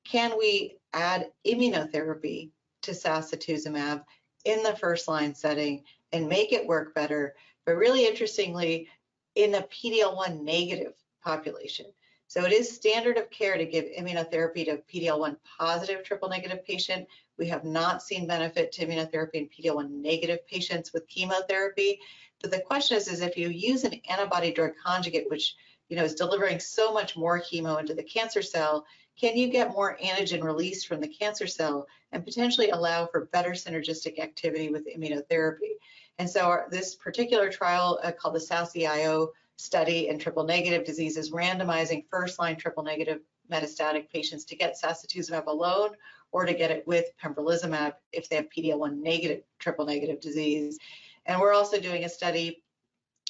can we add immunotherapy to sacituzumab in the first line setting and make it work better, but really interestingly, in a P D-L one negative population. So it is standard of care to give immunotherapy to P D-L one positive triple negative patient. We have not seen benefit to immunotherapy in P D-L one negative patients with chemotherapy. But the question is, is if you use an antibody drug conjugate, which you know is delivering so much more chemo into the cancer cell, can you get more antigen release from the cancer cell and potentially allow for better synergistic activity with immunotherapy? And so our, this particular trial uh, called the SACI-I O study in triple negative diseases, randomizing first line triple negative metastatic patients to get sacituzumab alone or to get it with pembrolizumab if they have P D-L one negative triple negative disease. And we're also doing a study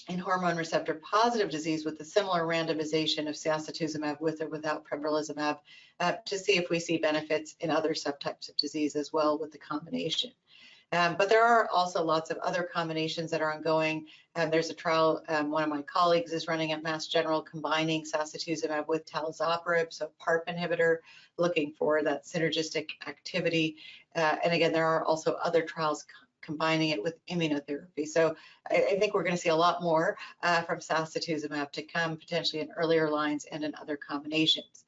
in hormone receptor positive disease with a similar randomization of sacituzumab with or without pembrolizumab uh, to see if we see benefits in other subtypes of disease as well with the combination. Um, but there are also lots of other combinations that are ongoing. Um, there's a trial um, one of my colleagues is running at Mass General combining sacituzumab with talazoparib, so PARP inhibitor, looking for that synergistic activity. Uh, and again, there are also other trials co combining it with immunotherapy. So I, I think we're going to see a lot more uh, from sacituzumab to come, potentially in earlier lines and in other combinations.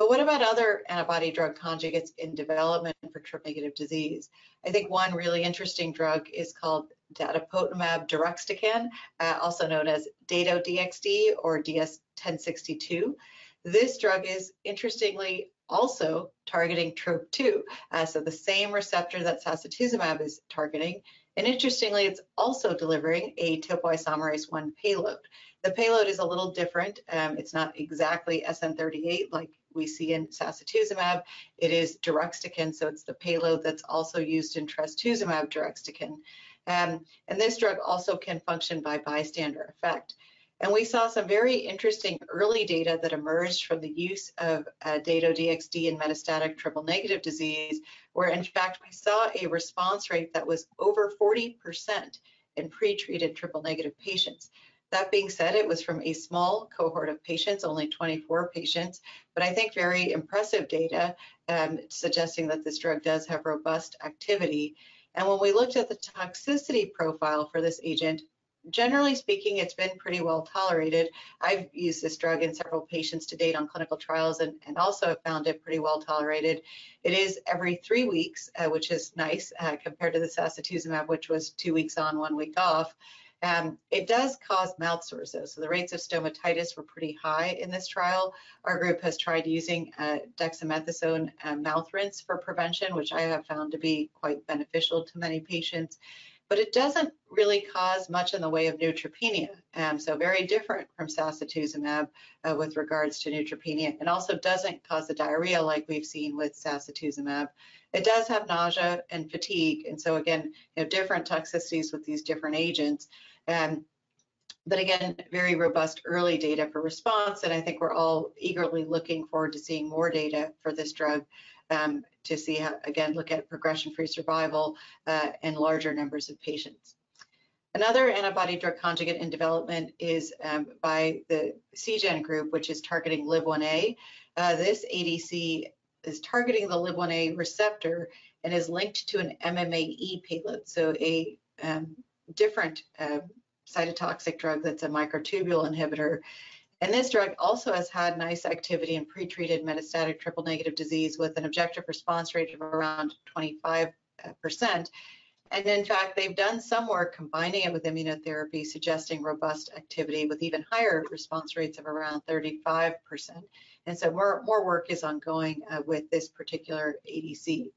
But what about other antibody drug conjugates in development for triple-negative disease? I think one really interesting drug is called datopotumab deruxtecan, uh, also known as Dato-D X D or D S ten sixty-two. This drug is interestingly also targeting Trop two, uh, so the same receptor that sacituzumab is targeting. And interestingly, it's also delivering a topoisomerase one payload. The payload is a little different. Um, it's not exactly S N thirty-eight like we see in sacituzumab. It is deruxtecan, so it's the payload that's also used in trastuzumab deruxtecan. Um, and this drug also can function by bystander effect. And we saw some very interesting early data that emerged from the use of uh, Dato-D X D in metastatic triple negative disease, where in fact we saw a response rate that was over forty percent in pretreated triple negative patients. That being said, it was from a small cohort of patients, only twenty-four patients, but I think very impressive data um, suggesting that this drug does have robust activity. And when we looked at the toxicity profile for this agent, generally speaking, it's been pretty well tolerated. I've used this drug in several patients to date on clinical trials and, and also found it pretty well tolerated. It is every three weeks, uh, which is nice uh, compared to the sacituzumab, which was two weeks on, one week off. Um, it does cause mouth sores, though, so the rates of stomatitis were pretty high in this trial. Our group has tried using uh, dexamethasone uh, mouth rinse for prevention, which I have found to be quite beneficial to many patients. but it doesn't really cause much in the way of neutropenia. Um, so very different from sacituzumab uh, with regards to neutropenia, and also doesn't cause the diarrhea like we've seen with sacituzumab. It does have nausea and fatigue. And so again, you know, different toxicities with these different agents. Um, but again, very robust early data for response. And I think we're all eagerly looking forward to seeing more data for this drug um, to see how, again, look at progression-free survival uh, in larger numbers of patients. Another antibody drug conjugate in development is um, by the C gen group, which is targeting Liv one A. Uh, this A D C is targeting the Liv one A receptor and is linked to an M M A E payload, so a um, different uh, cytotoxic drug that's a microtubule inhibitor. And this drug also has had nice activity in pretreated metastatic triple negative disease with an objective response rate of around twenty-five percent. And in fact, they've done some work combining it with immunotherapy, suggesting robust activity with even higher response rates of around thirty-five percent. And so more, more work is ongoing uh, with this particular A D C.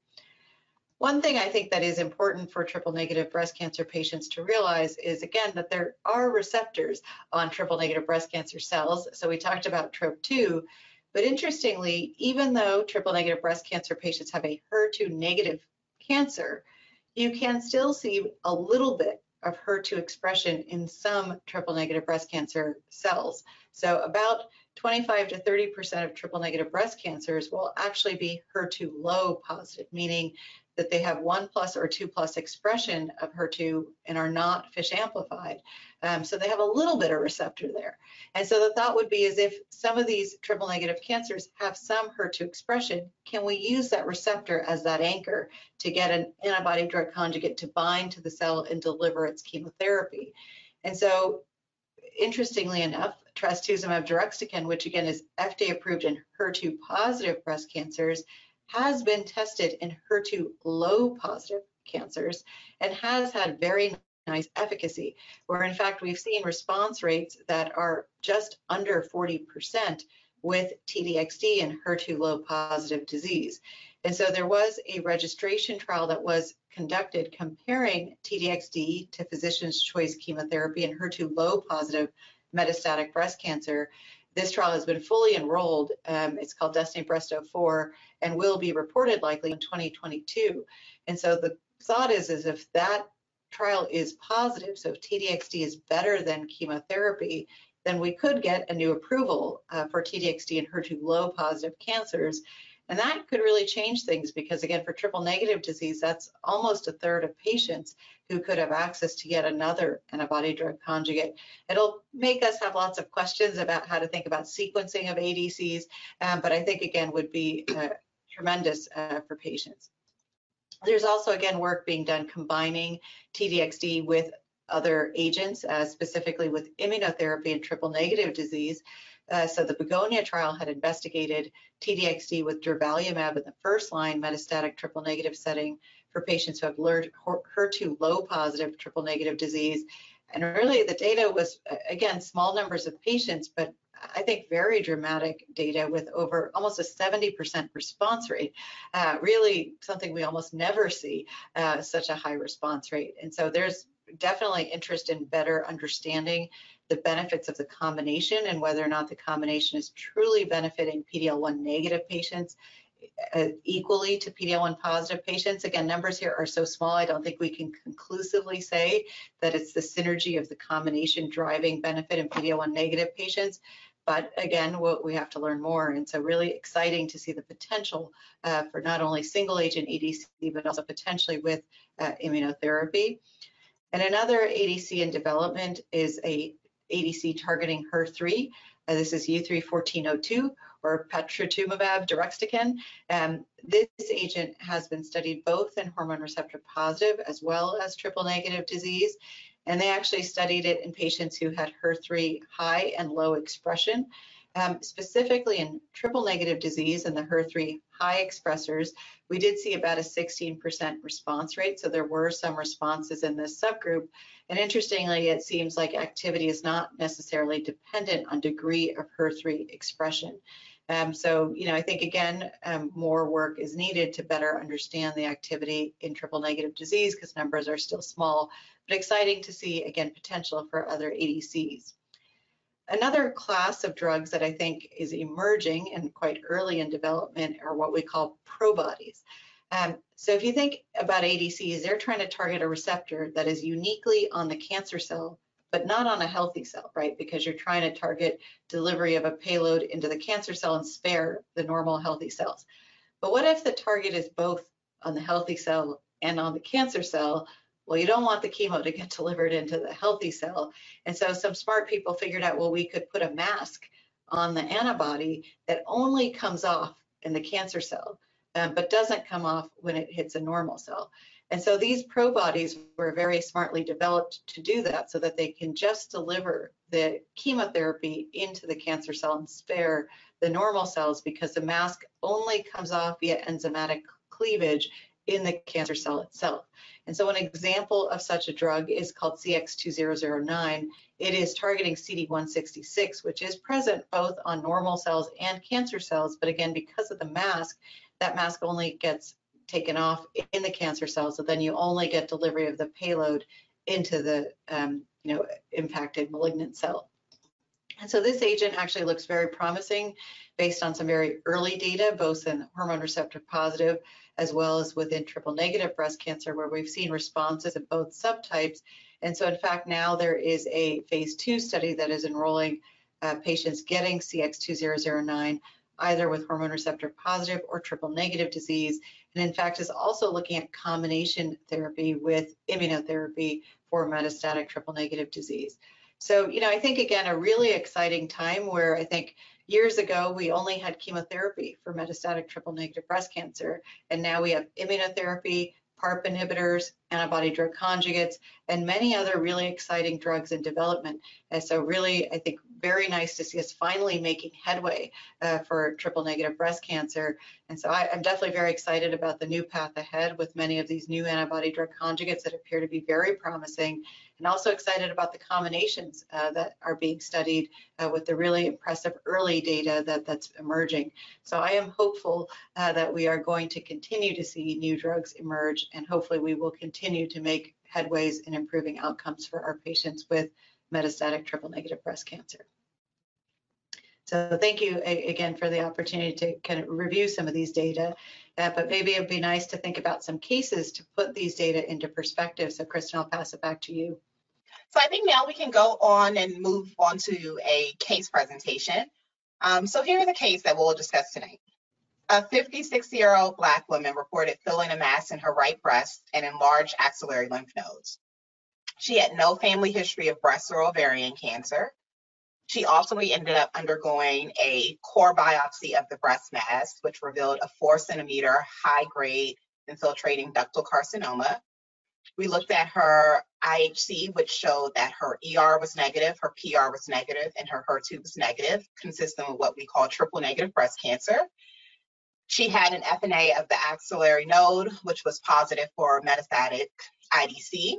One thing I think that is important for triple negative breast cancer patients to realize is, again, that there are receptors on triple negative breast cancer cells. So we talked about Trop two, but interestingly, even though triple negative breast cancer patients have a H E R two negative cancer, you can still see a little bit of H E R two expression in some triple negative breast cancer cells. So about twenty-five to thirty percent of triple negative breast cancers will actually be H E R two low positive, meaning that they have one plus or two plus expression of H E R two and are not fish amplified. Um, so they have a little bit of receptor there. And so the thought would be is if some of these triple negative cancers have some H E R two expression, can we use that receptor as that anchor to get an antibody drug conjugate to bind to the cell and deliver its chemotherapy? And so interestingly enough, trastuzumab deruxtecan, which again is F D A approved in H E R two positive breast cancers, has been tested in H E R two low positive cancers and has had very nice efficacy, where in fact we've seen response rates that are just under forty percent with T D X D and H E R two low positive disease. And so there was a registration trial that was conducted comparing T D X D to physician's choice chemotherapy in H E R two low positive metastatic breast cancer. This trial has been fully enrolled. Um, it's called Destiny Breast oh four and will be reported likely in twenty twenty-two. And so the thought is, is if that trial is positive, so if T D X D is better than chemotherapy, then we could get a new approval uh, for T D X D and H E R two low positive cancers. And that could really change things because, again, for triple negative disease, that's almost a third of patients who could have access to yet another antibody drug conjugate. It'll make us have lots of questions about how to think about sequencing of A D Cs, um, but I think, again, would be uh, tremendous uh, for patients. There's also, again, work being done combining T D X D with other agents, uh, specifically with immunotherapy and triple negative disease. Uh, so the Begonia trial had investigated T D X D with durvalumab in the first line metastatic triple negative setting for patients who have H E R two low positive triple negative disease. And really the data was, again, small numbers of patients, but I think very dramatic data with over almost a seventy percent response rate, uh, really something we almost never see, uh, such a high response rate. And so there's definitely interest in better understanding the benefits of the combination and whether or not the combination is truly benefiting P D L one negative patients uh, equally to P D L one positive patients. Again, numbers here are so small, I don't think we can conclusively say that it's the synergy of the combination driving benefit in P D L one negative patients. But again, we'll, we have to learn more. And so really exciting to see the potential uh, for not only single agent A D C, but also potentially with uh, immunotherapy. And another A D C in development is a A D C targeting H E R three. Uh, this is U three fourteen oh two or patritumab deruxtecan. Um, this agent has been studied both in hormone receptor positive as well as triple negative disease. And they actually studied it in patients who had H E R three high and low expression. Um, specifically in triple negative disease and the H E R three high expressors, we did see about a sixteen percent response rate. So there were some responses in this subgroup. And interestingly, it seems like activity is not necessarily dependent on degree of H E R three expression. Um, so, you know, I think, again, um, more work is needed to better understand the activity in triple negative disease because numbers are still small, but exciting to see, again, potential for other A D Cs. Another class of drugs that I think is emerging and quite early in development are what we call probodies. Um, so if you think about A D Cs, they're trying to target a receptor that is uniquely on the cancer cell, but not on a healthy cell, right? Because you're trying to target delivery of a payload into the cancer cell and spare the normal healthy cells. But what if the target is both on the healthy cell and on the cancer cell? Well, you don't want the chemo to get delivered into the healthy cell. And so some smart people figured out, well, we could put a mask on the antibody that only comes off in the cancer cell, um, but doesn't come off when it hits a normal cell. And so these probodies were very smartly developed to do that so that they can just deliver the chemotherapy into the cancer cell and spare the normal cells because the mask only comes off via enzymatic cleavage in the cancer cell itself. And so an example of such a drug is called C X two thousand nine. It is targeting C D one sixty-six, which is present both on normal cells and cancer cells, but again, because of the mask, that mask only gets taken off in the cancer cell, so then you only get delivery of the payload into the um, you know, impacted malignant cell. And so this agent actually looks very promising based on some very early data, both in hormone receptor positive as well as within triple negative breast cancer, where we've seen responses in both subtypes. And so in fact, now there is a phase two study that is enrolling uh, patients getting C X two thousand nine either with hormone receptor positive or triple negative disease, and in fact is also looking at combination therapy with immunotherapy for metastatic triple negative disease. So, you know, I think, again, a really exciting time where I think years ago we only had chemotherapy for metastatic triple negative breast cancer, and now we have immunotherapy, PARP inhibitors, antibody drug conjugates, and many other really exciting drugs in development. And so really, I think, very nice to see us finally making headway uh, for triple negative breast cancer. And so I, I'm definitely very excited about the new path ahead with many of these new antibody drug conjugates that appear to be very promising, and also excited about the combinations uh, that are being studied uh, with the really impressive early data that, that's emerging. So I am hopeful uh, that we are going to continue to see new drugs emerge, and hopefully we will continue to make headways in improving outcomes for our patients with metastatic triple negative breast cancer. So thank you again for the opportunity to kind of review some of these data, uh, but maybe it'd be nice to think about some cases to put these data into perspective. So Kristen, I'll pass it back to you. So I think now we can go on and move on to a case presentation. Um, so here's a case that we'll discuss tonight. A fifty-six-year-old Black woman reported filling a mass in her right breast and enlarged axillary lymph nodes. She had no family history of breast or ovarian cancer. She ultimately ended up undergoing a core biopsy of the breast mass, which revealed a four centimeter high-grade infiltrating ductal carcinoma. We looked at her I H C, which showed that her E R was negative, her P R was negative, and her H E R two was negative, consistent with what we call triple negative breast cancer. She had an F N A of the axillary node, which was positive for metastatic I D C.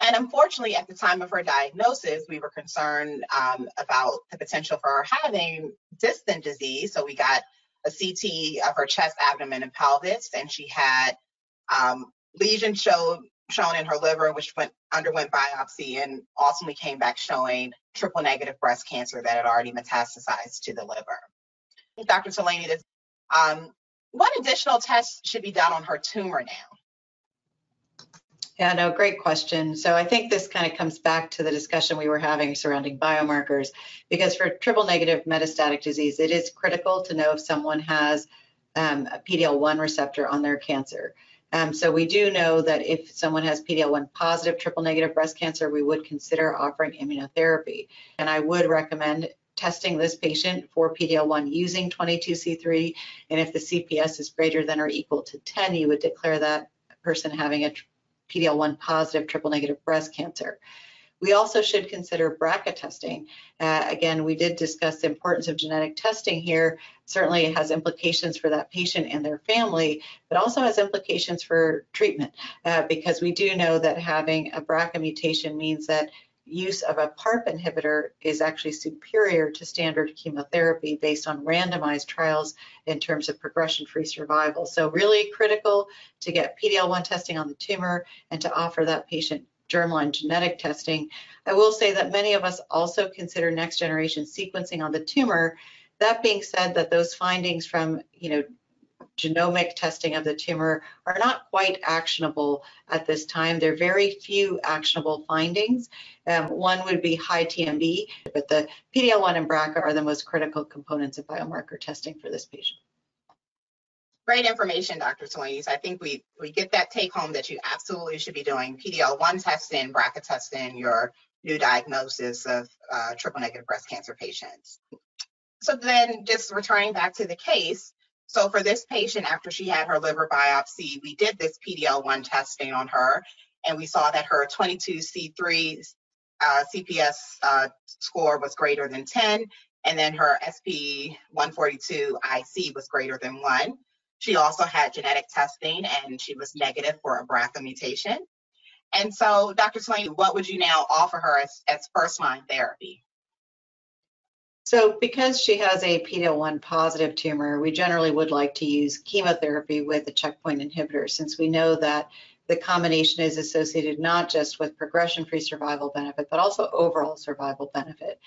And unfortunately, at the time of her diagnosis, we were concerned um, about the potential for her having distant disease. So we got a C T of her chest, abdomen, and pelvis, and she had um, lesions shown shown in her liver, which went, underwent biopsy and ultimately came back showing triple negative breast cancer that had already metastasized to the liver. Doctor Tolaney, this, um, what additional tests should be done on her tumor now? Yeah, no, great question. So I think this kind of comes back to the discussion we were having surrounding biomarkers, because for triple negative metastatic disease, it is critical to know if someone has um, a P D L one receptor on their cancer. Um, so we do know that if someone has P D L one positive triple negative breast cancer, we would consider offering immunotherapy. And I would recommend testing this patient for P D L one using twenty-two C three. And if the C P S is greater than or equal to ten, you would declare that person having a P D L one positive triple negative breast cancer. We also should consider BRCA testing. Uh, again, we did discuss the importance of genetic testing here. Certainly it has implications for that patient and their family, but also has implications for treatment uh, because we do know that having a BRCA mutation means that use of a PARP inhibitor is actually superior to standard chemotherapy based on randomized trials in terms of progression-free survival. So really critical to get P D-L one testing on the tumor and to offer that patient germline genetic testing. I will say that many of us also consider next-generation sequencing on the tumor. That being said, that those findings from, you know, genomic testing of the tumor are not quite actionable at this time. There are very few actionable findings. Um, one would be high T M B, but the P D-L one and BRCA are the most critical components of biomarker testing for this patient. Great information, Doctor Tolaney. I think we, we get that take home that you absolutely should be doing P D-L one testing, BRCA testing, your new diagnosis of uh, triple negative breast cancer patients. So then just returning back to the case, so for this patient, after she had her liver biopsy, we did this P D-L one testing on her, and we saw that her twenty-two C three uh, C P S uh, score was greater than ten, and then her S P one forty-two I C was greater than one. She also had genetic testing, and she was negative for a BRCA mutation. And so, Doctor Tolaney, what would you now offer her as, as first-line therapy? So because she has a P D-L one positive tumor, we generally would like to use chemotherapy with a checkpoint inhibitor, since we know that the combination is associated not just with progression-free survival benefit, but also overall survival benefit.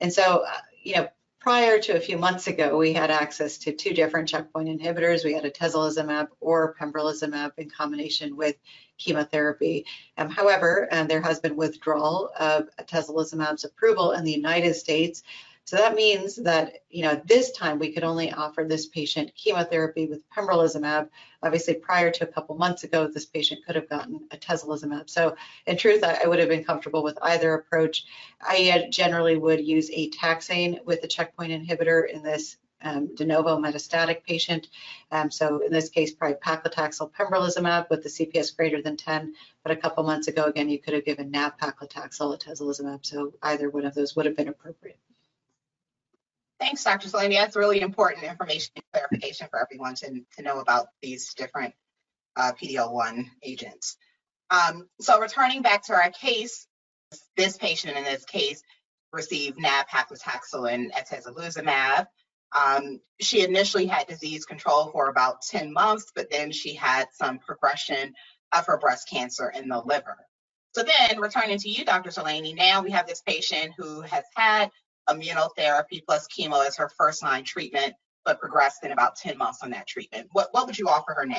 And so, you know, prior to a few months ago, we had access to two different checkpoint inhibitors. We had atezolizumab or pembrolizumab in combination with chemotherapy. Um, however, um, there has been withdrawal of atezolizumab's approval in the United States. So that means that, you know, this time we could only offer this patient chemotherapy with pembrolizumab. Obviously, prior to a couple months ago, this patient could have gotten atezolizumab. So in truth, I would have been comfortable with either approach. I generally would use a taxane with a checkpoint inhibitor in this um, de novo metastatic patient. Um, so in this case, probably paclitaxel pembrolizumab with the C P S greater than ten. But a couple months ago, again, you could have given nab paclitaxel atezolizumab. So either one of those would have been appropriate. Thanks, Doctor Tolaney. That's really important information and clarification for everyone to, to know about these different uh, P D-L one agents. Um, so returning back to our case, this patient in this case received nab paclitaxel and atezolizumab. Um, she initially had disease control for about ten months, but then she had some progression of her breast cancer in the liver. So then returning to you, Doctor Tolaney, now we have this patient who has had immunotherapy plus chemo as her first line treatment, but progressed in about ten months on that treatment. What, what would you offer her now?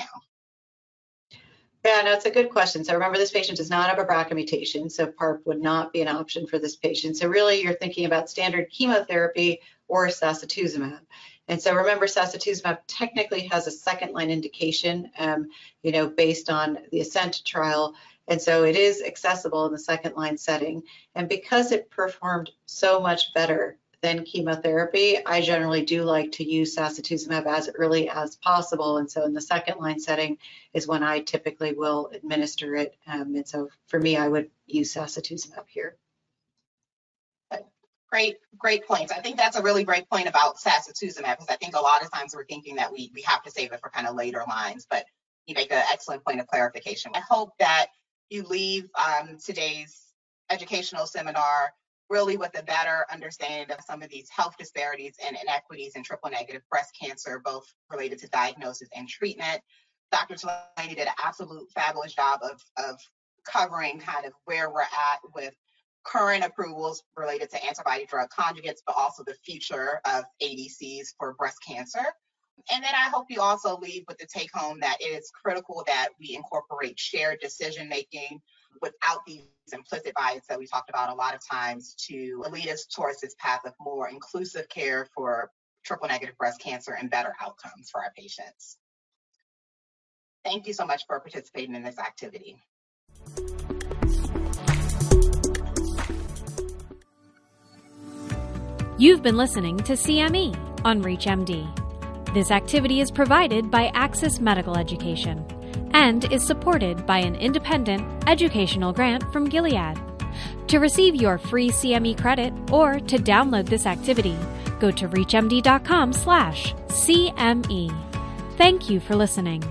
Yeah, no, it's a good question. So remember, this patient does not have a BRCA mutation, so PARP would not be an option for this patient. So really, you're thinking about standard chemotherapy or sacituzumab. And so remember, sacituzumab technically has a second line indication, um, you know, based on the ASCENT trial. And so it is accessible in the second line setting. And because it performed so much better than chemotherapy, I generally do like to use sacituzumab as early as possible. And so in the second line setting is when I typically will administer it. Um, and so for me, I would use sacituzumab here. Great, great points. I think that's a really great point about sacituzumab, because I think a lot of times we're thinking that we, we have to save it for kind of later lines, but you make an excellent point of clarification. I hope that you leave um, today's educational seminar really with a better understanding of some of these health disparities and inequities in triple negative breast cancer, both related to diagnosis and treatment. Doctor Tolaney did an absolute fabulous job of, of covering kind of where we're at with current approvals related to antibody drug conjugates, but also the future of A D Cs for breast cancer. And then I hope you also leave with the take home that it is critical that we incorporate shared decision making without these implicit bias that we talked about a lot of times to lead us towards this path of more inclusive care for triple negative breast cancer and better outcomes for our patients. Thank you so much for participating in this activity. You've been listening to C M E on ReachMD. This activity is provided by Axis Medical Education and is supported by an independent educational grant from Gilead. To receive your free C M E credit or to download this activity, go to reach M D dot com slash C M E. Thank you for listening.